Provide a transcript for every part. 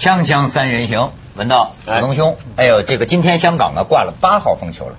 锵锵三人行，文道、子东兄，哎呦，这个今天香港呢挂了8号风球了，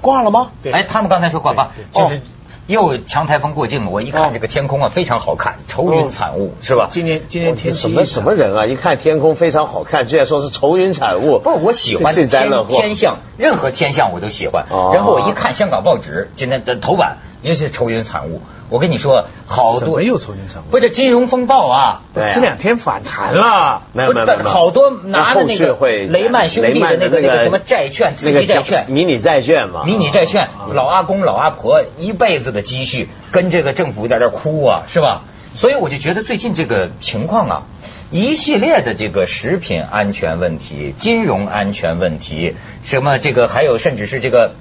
挂了吗？对，哎，他们刚才说挂8，就是又强台风过境了。我一看这个天空啊，非常好看，愁云惨雾，是吧？今天天气什么人啊？一看天空非常好看，居然说是愁云惨雾。不是，我喜欢天象，任何天象我都喜欢。然后我一看香港报纸今天的头版也是愁云惨雾。我跟你说，好多没有愁云惨雾，不是金融风暴啊！对，这两天反弹了，没有，好多拿的那个雷曼兄弟的那个什么债券，次级债券、迷你债券嘛，迷你债券，老阿公老阿婆一辈子的积蓄跟这个政府在这哭啊，是吧？所以我就觉得最近这个情况啊，一系列的这个食品安全问题、金融安全问题，什么这个还有甚至是这个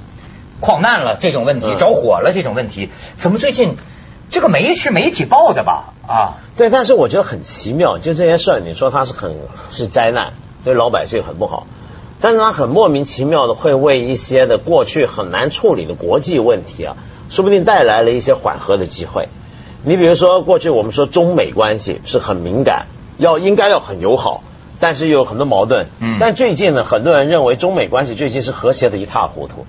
矿难了这种问题、着火了这种问题，怎么最近？这个是媒体报的吧？啊，对，但是我觉得很奇妙，就这件事儿，你说它是灾难，对老百姓很不好，但是它很莫名其妙的会为一些的过去很难处理的国际问题啊，说不定带来了一些缓和的机会。你比如说，过去我们说中美关系是很敏感，应该要很友好，但是又有很多矛盾。但最近呢，很多人认为中美关系最近是和谐的一塌糊涂。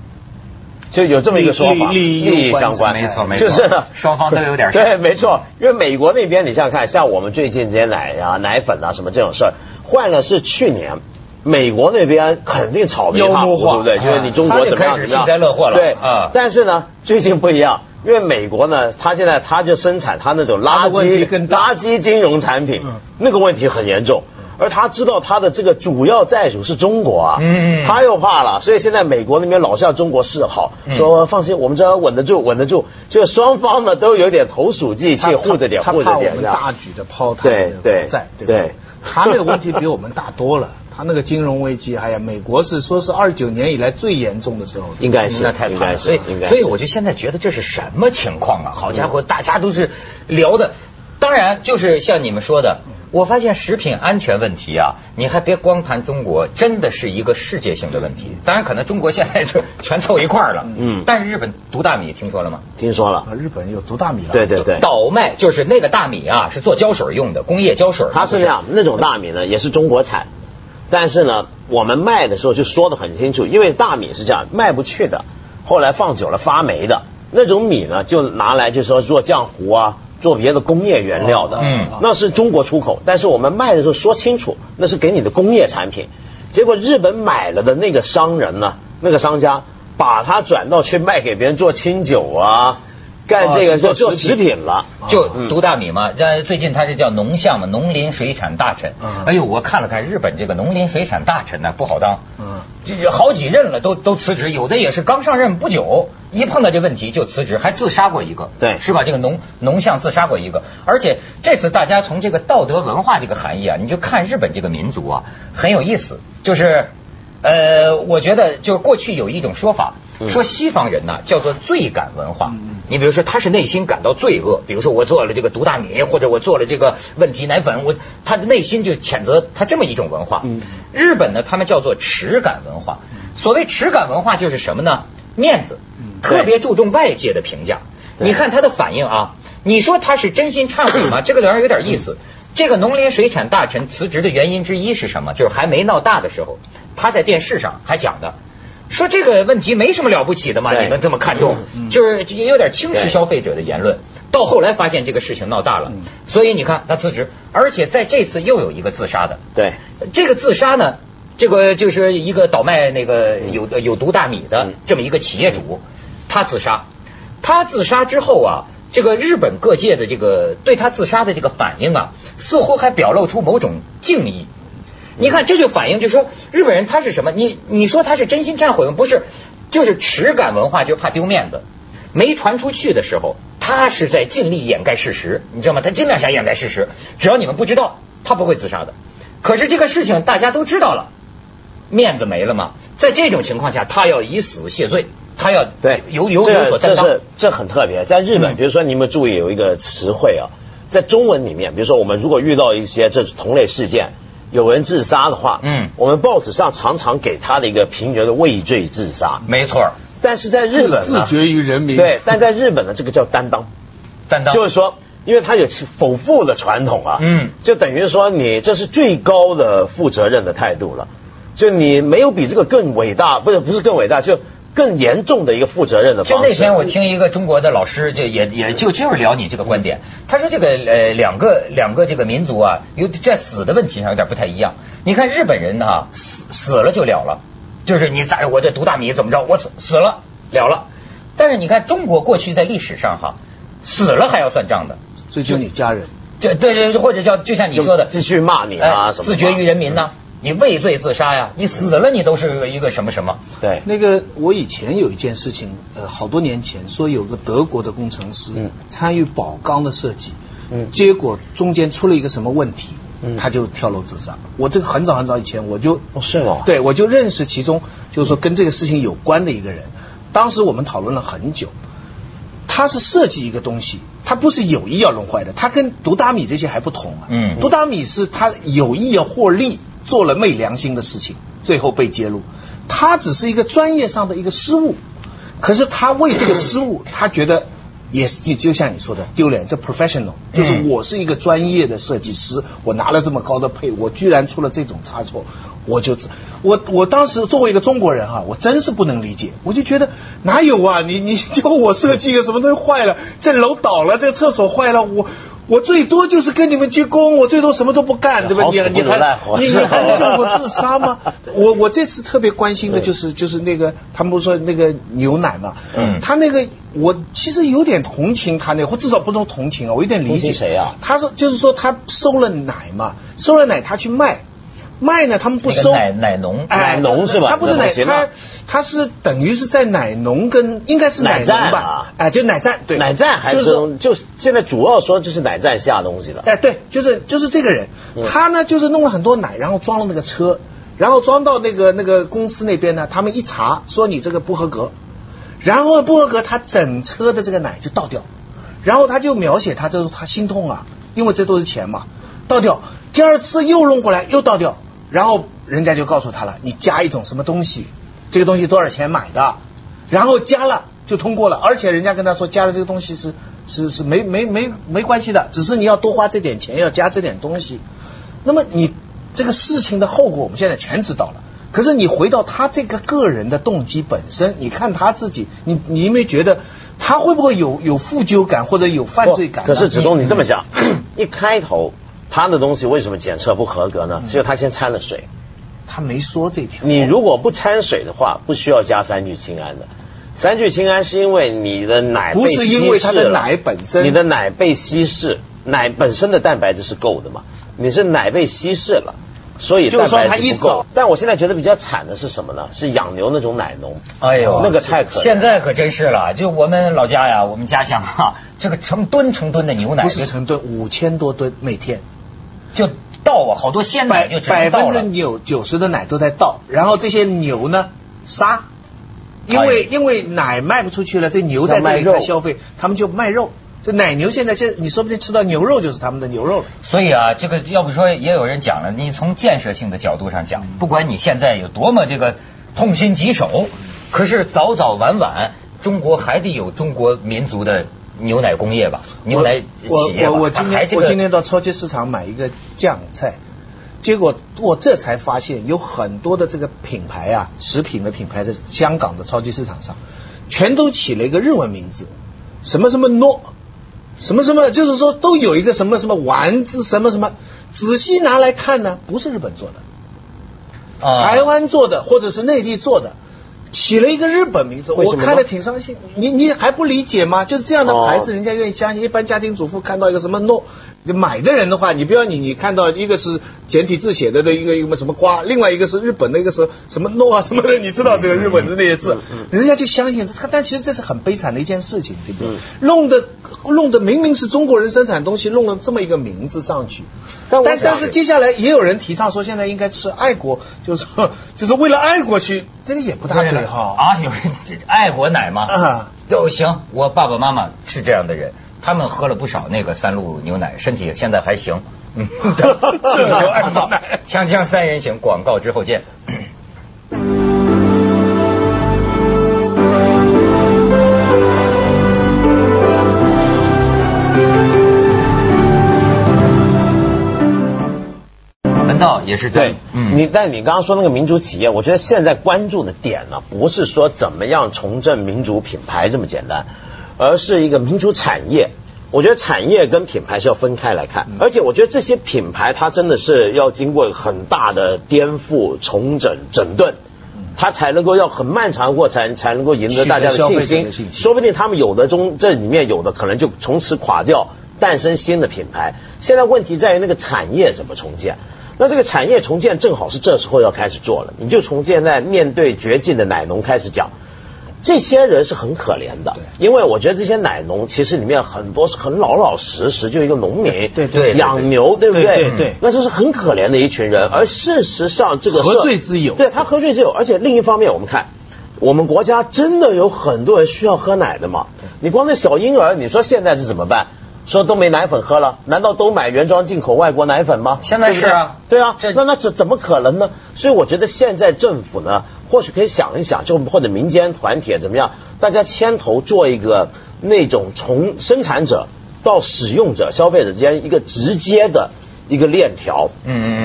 就有这么一个说法，利益相关，没错，就是双方都有点事。对，没错，因为美国那边你想看，像我们最近这些奶粉啊什么这种事儿，换了是去年，美国那边肯定炒得一塌糊涂，对不对？就是你中国怎么样，幸灾乐祸了。对，但是呢，最近不一样，因为美国呢，它现在就生产它那种垃圾金融产品，那个问题很严重。而他知道他的这个主要债主是中国啊，他又怕了，所以现在美国那边老向中国示好，说放心，我们这要稳得住，就是双方呢都有点投鼠忌器，护着点。他怕我们大举的抛他的债，对吧？他那个问题比我们大多了。他那个金融危机，哎呀，美国是说是29年以来最严重的时候，应该是。所以我就现在觉得这是什么情况啊？好家伙，大家都是聊的，当然就是像你们说的。我发现食品安全问题啊，你还别光谈中国，真的是一个世界性的问题。当然，可能中国现在就全凑一块儿了。但是日本毒大米听说了吗？听说了，日本有毒大米了。对，倒卖就是那个大米啊，是做胶水用的，工业胶水。它是这样，那种大米呢也是中国产，但是呢，我们卖的时候就说得很清楚，因为大米是这样卖不去的，后来放久了发霉的那种米呢，就拿来就说做浆糊啊。做别的工业原料的，那是中国出口，但是我们卖的时候说清楚，那是给你的工业产品。结果日本买了的那个商人呢，那个商家把它转到去卖给别人做清酒啊，干这个做食品了，就毒大米嘛。最近他是叫农相嘛，农林水产大臣。哎呦，我看了看日本这个农林水产大臣呢，不好当，好几任了都辞职，有的也是刚上任不久。一碰到这问题就辞职，还自杀过一个，对，是吧？这个农相自杀过一个，而且这次大家从这个道德文化这个含义啊，你就看日本这个民族啊，很有意思。就是，我觉得就是过去有一种说法，说西方人呢叫做罪感文化。你比如说他是内心感到罪恶，比如说我做了这个毒大米，或者我做了这个问题奶粉，他的内心就谴责他这么一种文化。日本呢，他们叫做耻感文化。所谓耻感文化就是什么呢？面子。特别注重外界的评价，你看他的反应啊，你说他是真心忏悔吗？这个聊有点意思。这个农林水产大臣辞职的原因之一是什么？就是还没闹大的时候，他在电视上还讲的，说这个问题没什么了不起的嘛，你们这么看重，就是也有点轻视消费者的言论。到后来发现这个事情闹大了，所以你看他辞职，而且在这次又有一个自杀的。对，这个自杀呢，这个就是一个倒卖那个有毒大米的这么一个企业主。他自杀之后啊，这个日本各界的这个对他自杀的这个反应啊，似乎还表露出某种敬意。你看，这就反映就是说日本人他是什么？你说他是真心忏悔吗？不是，就是耻感文化，就怕丢面子。没传出去的时候，他是在尽力掩盖事实，你知道吗？他尽量想掩盖事实，只要你们不知道，他不会自杀的。可是这个事情大家都知道了，面子没了嘛。在这种情况下，他要以死谢罪。他要对有所担当，这很特别。在日本，比如说你们注意有一个词汇啊，在中文里面，比如说我们如果遇到一些这同类事件，有人自杀的话，我们报纸上常常给他的一个评语的畏罪自杀，没错。但是在日本呢，自绝于人民。对，但在日本呢，这个叫担当，就是说因为它有否负的传统啊，嗯，就等于说你这是最高的负责任的态度了，就你没有比这个更伟大，不是更伟大，就更严重的一个负责任的方式。就那天我听一个中国的老师，就也就是聊你这个观点，他说这个两个这个民族啊，有在死的问题上有点不太一样。你看日本人啊，死了就了，就是你在我这毒大米怎么着，我死了了。但是你看中国过去在历史上哈，死了还要算账的，追究你家人，这对，或者叫就像你说的，继续骂你啊，什么自绝于人民呐、啊。你畏罪自杀呀，你死了你都是一个什么什么。对，那个我以前有一件事情，好多年前说有个德国的工程师、参与宝钢的设计，结果中间出了一个什么问题，他就跳楼自杀。我这个很早以前我就对，我就认识其中就是说跟这个事情有关的一个人，当时我们讨论了很久。他是设计一个东西，他不是有意要弄坏的，他跟毒大米这些还不同啊。毒大米是他有意要获利，做了昧良心的事情，最后被揭露。他只是一个专业上的一个失误，可是他为这个失误，他觉得也是就像你说的丢脸，这 professional 就是我是一个专业的设计师，我拿了这么高的配，我居然出了这种差错，我当时作为一个中国人哈、我真是不能理解，我就觉得哪有啊，你叫我设计个什么东西坏了，这楼倒了，这厕所坏了，我最多就是跟你们鞠躬，我最多什么都不干，对吧？你还叫我自杀吗？我这次特别关心的就是那个他们不是说那个牛奶嘛，他那个我其实有点同情他那个，或至少不能同情啊，我有点理解谁啊？他说就是说他收了奶嘛，收了奶他去卖。卖呢，他们不收、奶农是吧？他不是奶，他是等于是在奶农跟应该是奶站吧？哎、就奶站，对，奶站还是就现在主要说就是奶站下东西了。哎，对，就是这个人，他呢就是弄了很多奶，然后装了那个车，然后装到那个公司那边呢，他们一查说你这个不合格，然后不合格，他整车的这个奶就倒掉，然后他就描写他就是他心痛啊，因为这都是钱嘛，倒掉，第二次又弄过来又倒掉。然后人家就告诉他了，你加一种什么东西，这个东西多少钱买的，然后加了就通过了，而且人家跟他说加了这个东西是没关系的，只是你要多花这点钱，要加这点东西。那么你这个事情的后果我们现在全知道了，可是你回到他这个个人的动机本身，你看他自己，你有没有觉得他会不会有负疚感或者有犯罪感、啊？可是子东，你这么想，一开头。他的东西为什么检测不合格呢？是因为他先掺了水，他没说这条。你如果不掺水的话，不需要加三聚氰胺的。三聚氰胺是因为你的奶被稀释了，不是因为它的奶本身，你的奶被稀释，奶本身的蛋白质是够的嘛？你是奶被稀释了，所以蛋白质不够。但我现在觉得比较惨的是什么呢？是养牛那种奶农，哎呦，那个太可怜了。现在可真是了，就我们老家呀，我们家乡哈、这个成吨的牛奶，不是成吨，5000多吨每天。就倒啊，好多鲜奶就90%的奶都在倒，然后这些牛呢杀，因为奶卖不出去了，这牛在这里在消费，他们就卖肉。这奶牛现在你说不定吃到牛肉就是他们的牛肉了。所以啊，这个要不说也有人讲了，你从建设性的角度上讲，不管你现在有多么这个痛心疾首，可是早晚中国还得有中国民族的。牛奶工业吧，牛奶企业吧。我今天到超级市场买一个酱菜，结果我这才发现有很多的这个品牌啊，食品的品牌在香港的超级市场上，全都起了一个日文名字，什么什么诺，什么什么，就是说都有一个什么什么丸子什么什么，仔细拿来看呢，不是日本做的，台湾做的或者是内地做的。起了一个日本名字，我看了挺伤心。你还不理解吗？就是这样的牌子，人家愿意相信。一般家庭主妇看到一个什么 “no”， 买的人的话，你不要你看到一个是简体字写的一个什么瓜，另外一个是日本的一个什么 “no” 啊什么的，你知道这个日本的那些字，人家就相信他。但其实这是很悲惨的一件事情，对不对？弄得明明是中国人生产东西，弄了这么一个名字上去。但是接下来也有人提倡说，现在应该吃爱国，就是为了爱国去，这个也不大对。有人爱国奶吗？都行，我爸爸妈妈是这样的人，他们喝了不少那个三鹿牛奶，身体现在还行。自求爱国奶，锵锵三人行，广告之后见。也是在但你刚刚说那个民族企业，我觉得现在关注的点呢，不是说怎么样重振民族品牌这么简单，而是一个民族产业。我觉得产业跟品牌是要分开来看，而且我觉得这些品牌它真的是要经过很大的颠覆、重整、整顿，它才能够要很漫长过程才能够赢得大家的信心。说不定他们有的这里面有的可能就从此垮掉，诞生新的品牌。现在问题在于那个产业怎么重建，那这个产业重建正好是这时候要开始做了。你就从现在面对绝境的奶农开始讲，这些人是很可怜的，因为我觉得这些奶农其实里面很多是很老老实实就一个农民，对，养牛，对不对？对，那这是很可怜的一群人。而事实上，这个何罪之有？对，他何罪之有？而且另一方面，我们看我们国家真的有很多人需要喝奶的嘛？你光那小婴儿，你说现在是怎么办？说都没奶粉喝了，难道都买原装进口外国奶粉吗？现在是啊，对啊，那怎么可能呢？所以我觉得现在政府呢，或许可以想一想，就或者民间团体怎么样，大家牵头做一个那种从生产者到使用者、消费者之间一个直接的一个链条，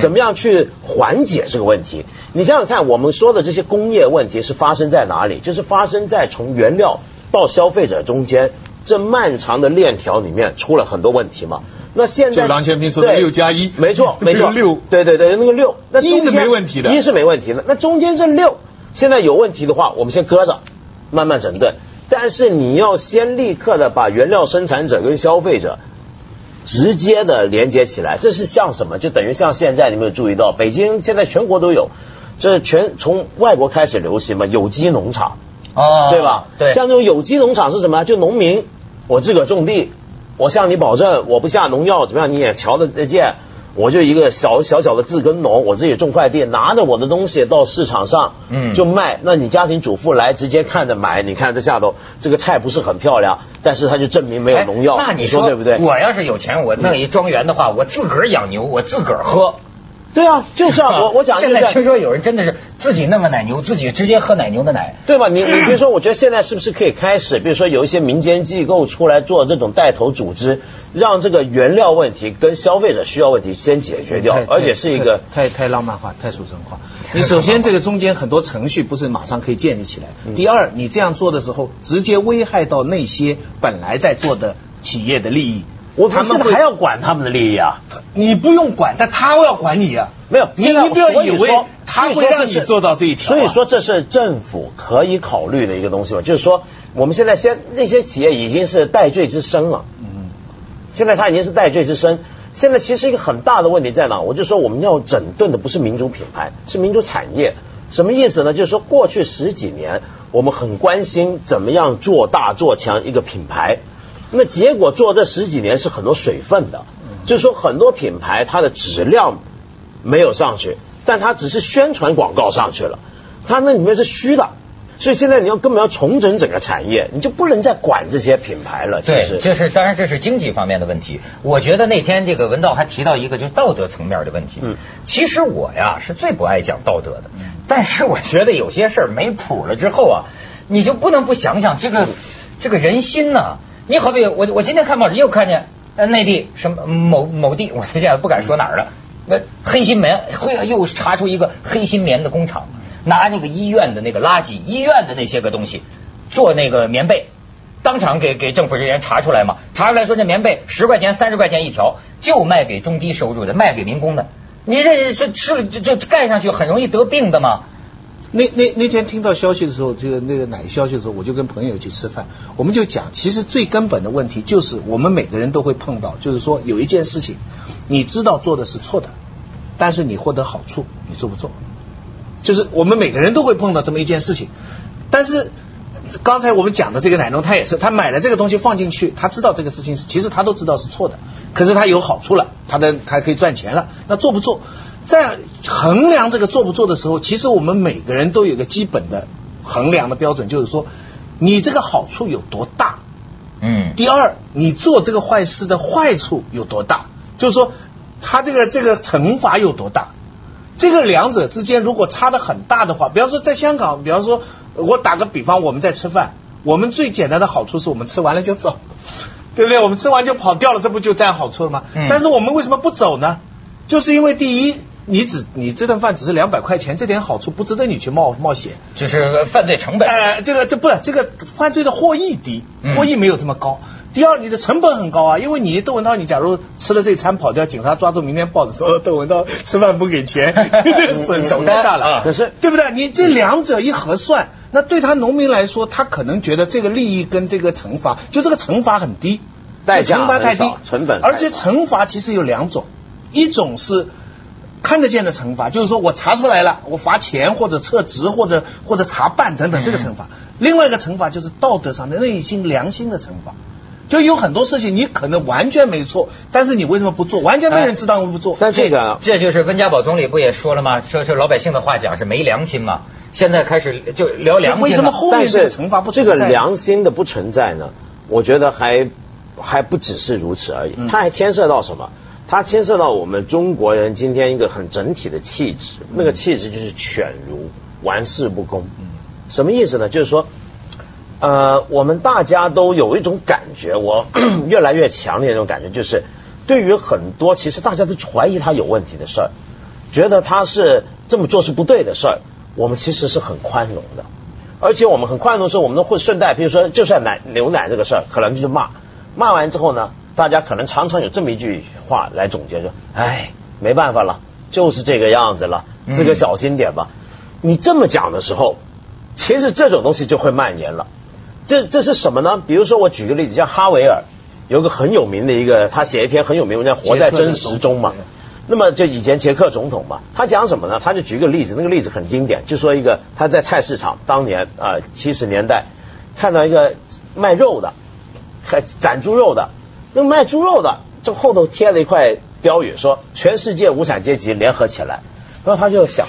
怎么样去缓解这个问题？你想想看，我们说的这些工业问题是发生在哪里？就是发生在从原料到消费者中间。这漫长的链条里面出了很多问题嘛？那现在就郎咸平说的6+1，没错，六，对，那个六，那中间一是没问题的，一是没问题的。那中间这六现在有问题的话，我们先搁着，慢慢整顿。但是你要先立刻的把原料生产者跟消费者直接的连接起来，这是像什么？就等于像现在你们有注意到，北京现在全国都有，这全从外国开始流行嘛，有机农场。哦，对吧？对，像这种有机农场是什么？就农民，我自个儿种地，我向你保证，我不下农药，怎么样？你也瞧得见，我就一个小的自耕农，我自己种块地，拿着我的东西到市场上，就卖。那你家庭主妇来直接看着买，你看这下头这个菜不是很漂亮，但是它就证明没有农药。那你说对不对？我要是有钱，我弄一庄园的话，我自个儿养牛，我自个儿喝。对啊，就是啊，我讲现在听说有人真的是自己弄个奶牛，自己直接喝奶牛的奶，对吧？你比如说，我觉得现在是不是可以开始，比如说有一些民间机构出来做这种带头组织，让这个原料问题跟消费者需要问题先解决掉，而且是一个太浪漫化、太俗称化。你首先这个中间很多程序不是马上可以建立起来。第二，你这样做的时候，直接危害到那些本来在做的企业的利益。他们还要管他们的利益啊？你不用管，但他要管你啊。没有，你不要以为他会让你做到这一条。所以说这是政府可以考虑的一个东西嘛，就是说我们现在那些企业已经是戴罪之身了。现在他已经是戴罪之身。现在其实一个很大的问题在哪？我就说我们要整顿的不是民族品牌，是民族产业。什么意思呢？就是说过去十几年我们很关心怎么样做大做强一个品牌。那结果做这十几年是很多水分的，就是说很多品牌它的质量没有上去，但它只是宣传广告上去了，它那里面是虚的。所以现在你要根本要重整整个产业，你就不能再管这些品牌了。对，当然这是经济方面的问题。我觉得那天这个文道还提到一个就是道德层面的问题。其实我呀是最不爱讲道德的，但是我觉得有些事儿没谱了之后啊，你就不能不想想这个人心呢。你好比我今天看报纸又看见内地什么某地，我现在不敢说哪儿了，黑心棉又查出一个黑心棉的工厂，拿那个医院的那个垃圾，医院的那些个东西做那个棉被，当场给政府人员查出来嘛，查出来说这棉被10块钱30块钱一条，就卖给中低收入的，卖给民工的，你这是吃了就盖上去很容易得病的嘛。那天听到消息的时候，那个奶消息的时候，我就跟朋友去吃饭，我们就讲，其实最根本的问题就是我们每个人都会碰到，就是说有一件事情，你知道做的是错的，但是你获得好处，你做不做？就是我们每个人都会碰到这么一件事情。但是刚才我们讲的这个奶农，他也是，他买了这个东西放进去，他知道这个事情其实他都知道是错的，可是他有好处了，他可以赚钱了，那做不做？在衡量这个做不做的时候，其实我们每个人都有个基本的衡量的标准，就是说你这个好处有多大，第二你做这个坏事的坏处有多大，就是说他这个惩罚有多大。这个两者之间如果差得很大的话，比方说在香港，比方说我打个比方，我们在吃饭，我们最简单的好处是我们吃完了就走，对不对？我们吃完就跑掉了，这不就占好处了吗？但是我们为什么不走呢？就是因为第一，你这顿饭只是200块钱，这点好处不值得你去冒险，就是犯罪成本。这个犯罪的获益低，获益没有这么高。第二，你的成本很高啊，因为你窦文涛，你假如吃了这餐跑掉，警察抓住，明天报纸说窦文涛吃饭不给钱，损失太大了。可是对不对？你这两者一核算，那对他农民来说，他可能觉得这个利益跟这个惩罚，就这个惩罚很低，代价太低，成本。而且惩罚其实有两种，一种是看得见的惩罚，就是说我查出来了，我罚钱或者撤职或者查办等等，这个惩罚。另外一个惩罚就是道德上的内心良心的惩罚。就有很多事情你可能完全没错，但是你为什么不做？完全没人知道我不做。但这就是温家宝总理不也说了吗？说老百姓的话讲是没良心嘛。现在开始就聊良心了。为什么后面这个惩罚不存在？这个良心的不存在呢？我觉得还不只是如此而已，它还牵涉到什么？它牵涉到我们中国人今天一个很整体的气质，那个气质就是犬儒、玩世不恭。什么意思呢？就是说。我们大家都有一种感觉，我越来越强烈的一种感觉，就是对于很多其实大家都怀疑他有问题的事儿，觉得他是这么做是不对的事儿，我们其实是很宽容的，而且我们很宽容的时候，我们都会顺带，比如说就算牛奶这个事儿，可能就是骂完之后呢，大家可能常常有这么一句话来总结，说哎，没办法了，就是这个样子了，自个小心点吧。你这么讲的时候，其实这种东西就会蔓延了。这是什么呢？比如说我举个例子，像哈维尔有个很有名的一个，他写一篇很有名文章《活在真实中》嘛，那么就以前捷克总统嘛，他讲什么呢？他就举个例子，那个例子很经典，就说一个他在菜市场当年70年代看到一个卖肉的，斩猪肉的，那卖猪肉的这后头贴了一块标语，说全世界无产阶级联合起来。然后他就想，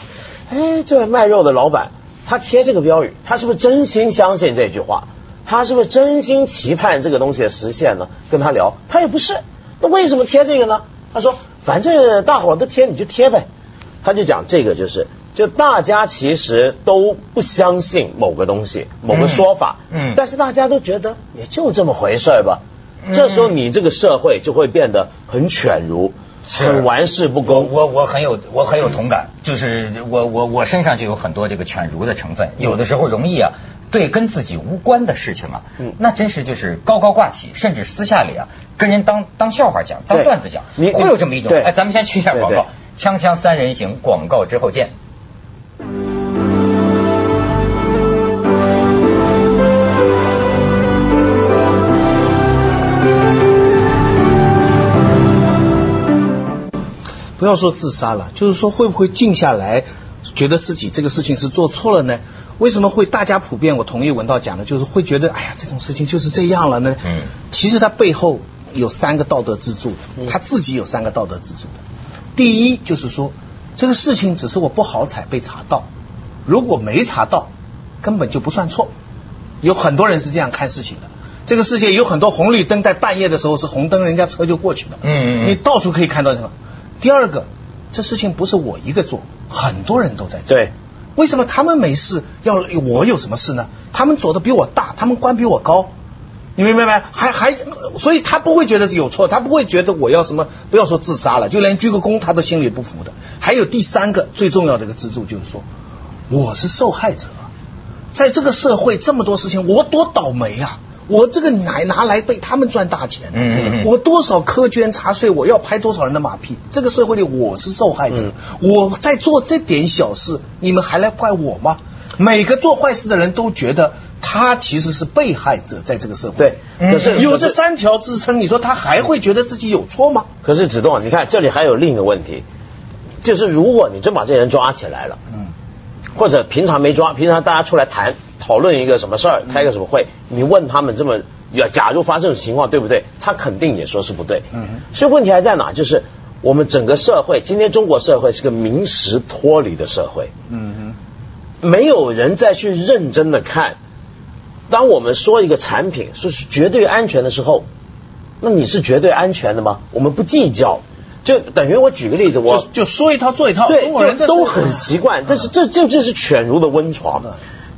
哎，这位卖肉的老板他贴这个标语，他是不是真心相信这句话？他是不是真心期盼这个东西的实现呢？跟他聊，他也不是。那为什么贴这个呢？他说，反正大伙都贴，你就贴呗。他就讲这个就大家其实都不相信某个东西、某个说法，但是大家都觉得也就这么回事吧。这时候你这个社会就会变得很犬儒。很玩世不恭，我很有同感，就是我身上就有很多这个犬儒的成分，有的时候容易啊，对跟自己无关的事情啊，那真是就是高高挂起，甚至私下里啊跟人当笑话讲，当段子讲，会有这么一种。哎，咱们先去一下广告，锵锵三人行广告之后见。不要说自杀了，就是说会不会静下来，觉得自己这个事情是做错了呢？为什么会大家普遍？我同意文道讲的，就是会觉得哎呀，这种事情就是这样了呢。其实他背后有三个道德支柱，他自己有三个道德支柱。第一就是说，这个事情只是我不好彩被查到，如果没查到，根本就不算错。有很多人是这样看事情的。这个世界有很多红绿灯，在半夜的时候是红灯，人家车就过去了。你到处可以看到什么。第二个，这事情不是我一个做，很多人都在做。对，为什么他们没事，要我有什么事呢？他们做的比我大，他们官比我高，你明白没？还，所以他不会觉得有错，他不会觉得我要什么，不要说自杀了，就连鞠个躬他都心里不服的。还有第三个最重要的一个支柱，就是说我是受害者，在这个社会这么多事情，我多倒霉啊！我这个奶拿来被他们赚大钱，我多少苛捐杂税，我要拍多少人的马屁，这个社会里我是受害者，我在做这点小事，你们还来怪我吗？每个做坏事的人都觉得他其实是被害者，在这个社会。对，可是有这三条支撑，你说他还会觉得自己有错吗？可是子栋，你看这里还有另一个问题，就是如果你真把这人抓起来了，或者平常没抓，平常大家出来谈讨论一个什么事儿，开个什么会，你问他们这么，假如发生的情况对不对？他肯定也说是不对。所以问题还在哪？就是我们整个社会，今天中国社会是个名实脱离的社会。没有人再去认真的看。当我们说一个产品是绝对安全的时候，那你是绝对安全的吗？我们不计较。就等于我举个例子，我就说一套做一套。对，都很习惯。但是这就是犬儒的温床。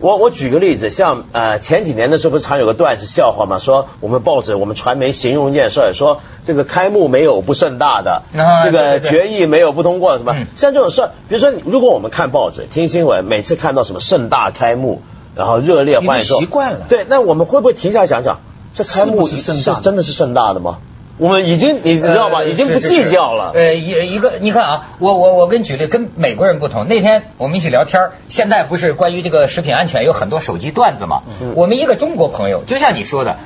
我举个例子，像前几年的时候不是常有个段子笑话嘛，说我们报纸我们传媒形容一件事，说这个开幕没有不盛大的，这个决议没有不通过什么，像这种事，比如说如果我们看报纸听新闻，每次看到什么盛大开幕，然后热烈欢迎，习惯了，对，那我们会不会停下来想想，这开幕是真的是盛大的吗？我们已经你知道吧，已经不计较了。一个你看啊，我跟举例跟美国人不同。那天我们一起聊天，现在不是关于这个食品安全有很多手机段子嘛？我们一个中国朋友，就像你说的，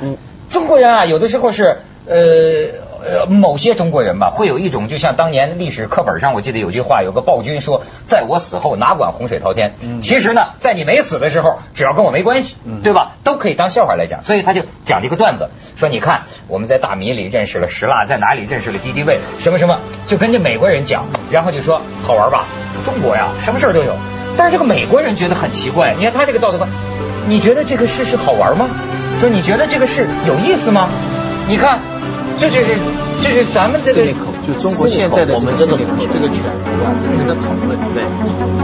中国人啊，有的时候是某些中国人吧，会有一种就像当年历史课本上我记得有句话，有个暴君说，在我死后哪管洪水滔天。其实呢，在你没死的时候，只要跟我没关系，对吧？都可以当笑话来讲。所以他就讲这个段子，说你看我们在大米里认识了石蜡，在哪里认识了敌敌畏，什么什么，就跟这美国人讲，然后就说好玩吧，中国呀什么事儿都有。但是这个美国人觉得很奇怪，你看他这个道德观，你觉得这个事是好玩吗？说你觉得这个事有意思吗？你看。这是咱们这个就中国现在的我们这个卷入啊，这个讨论。对。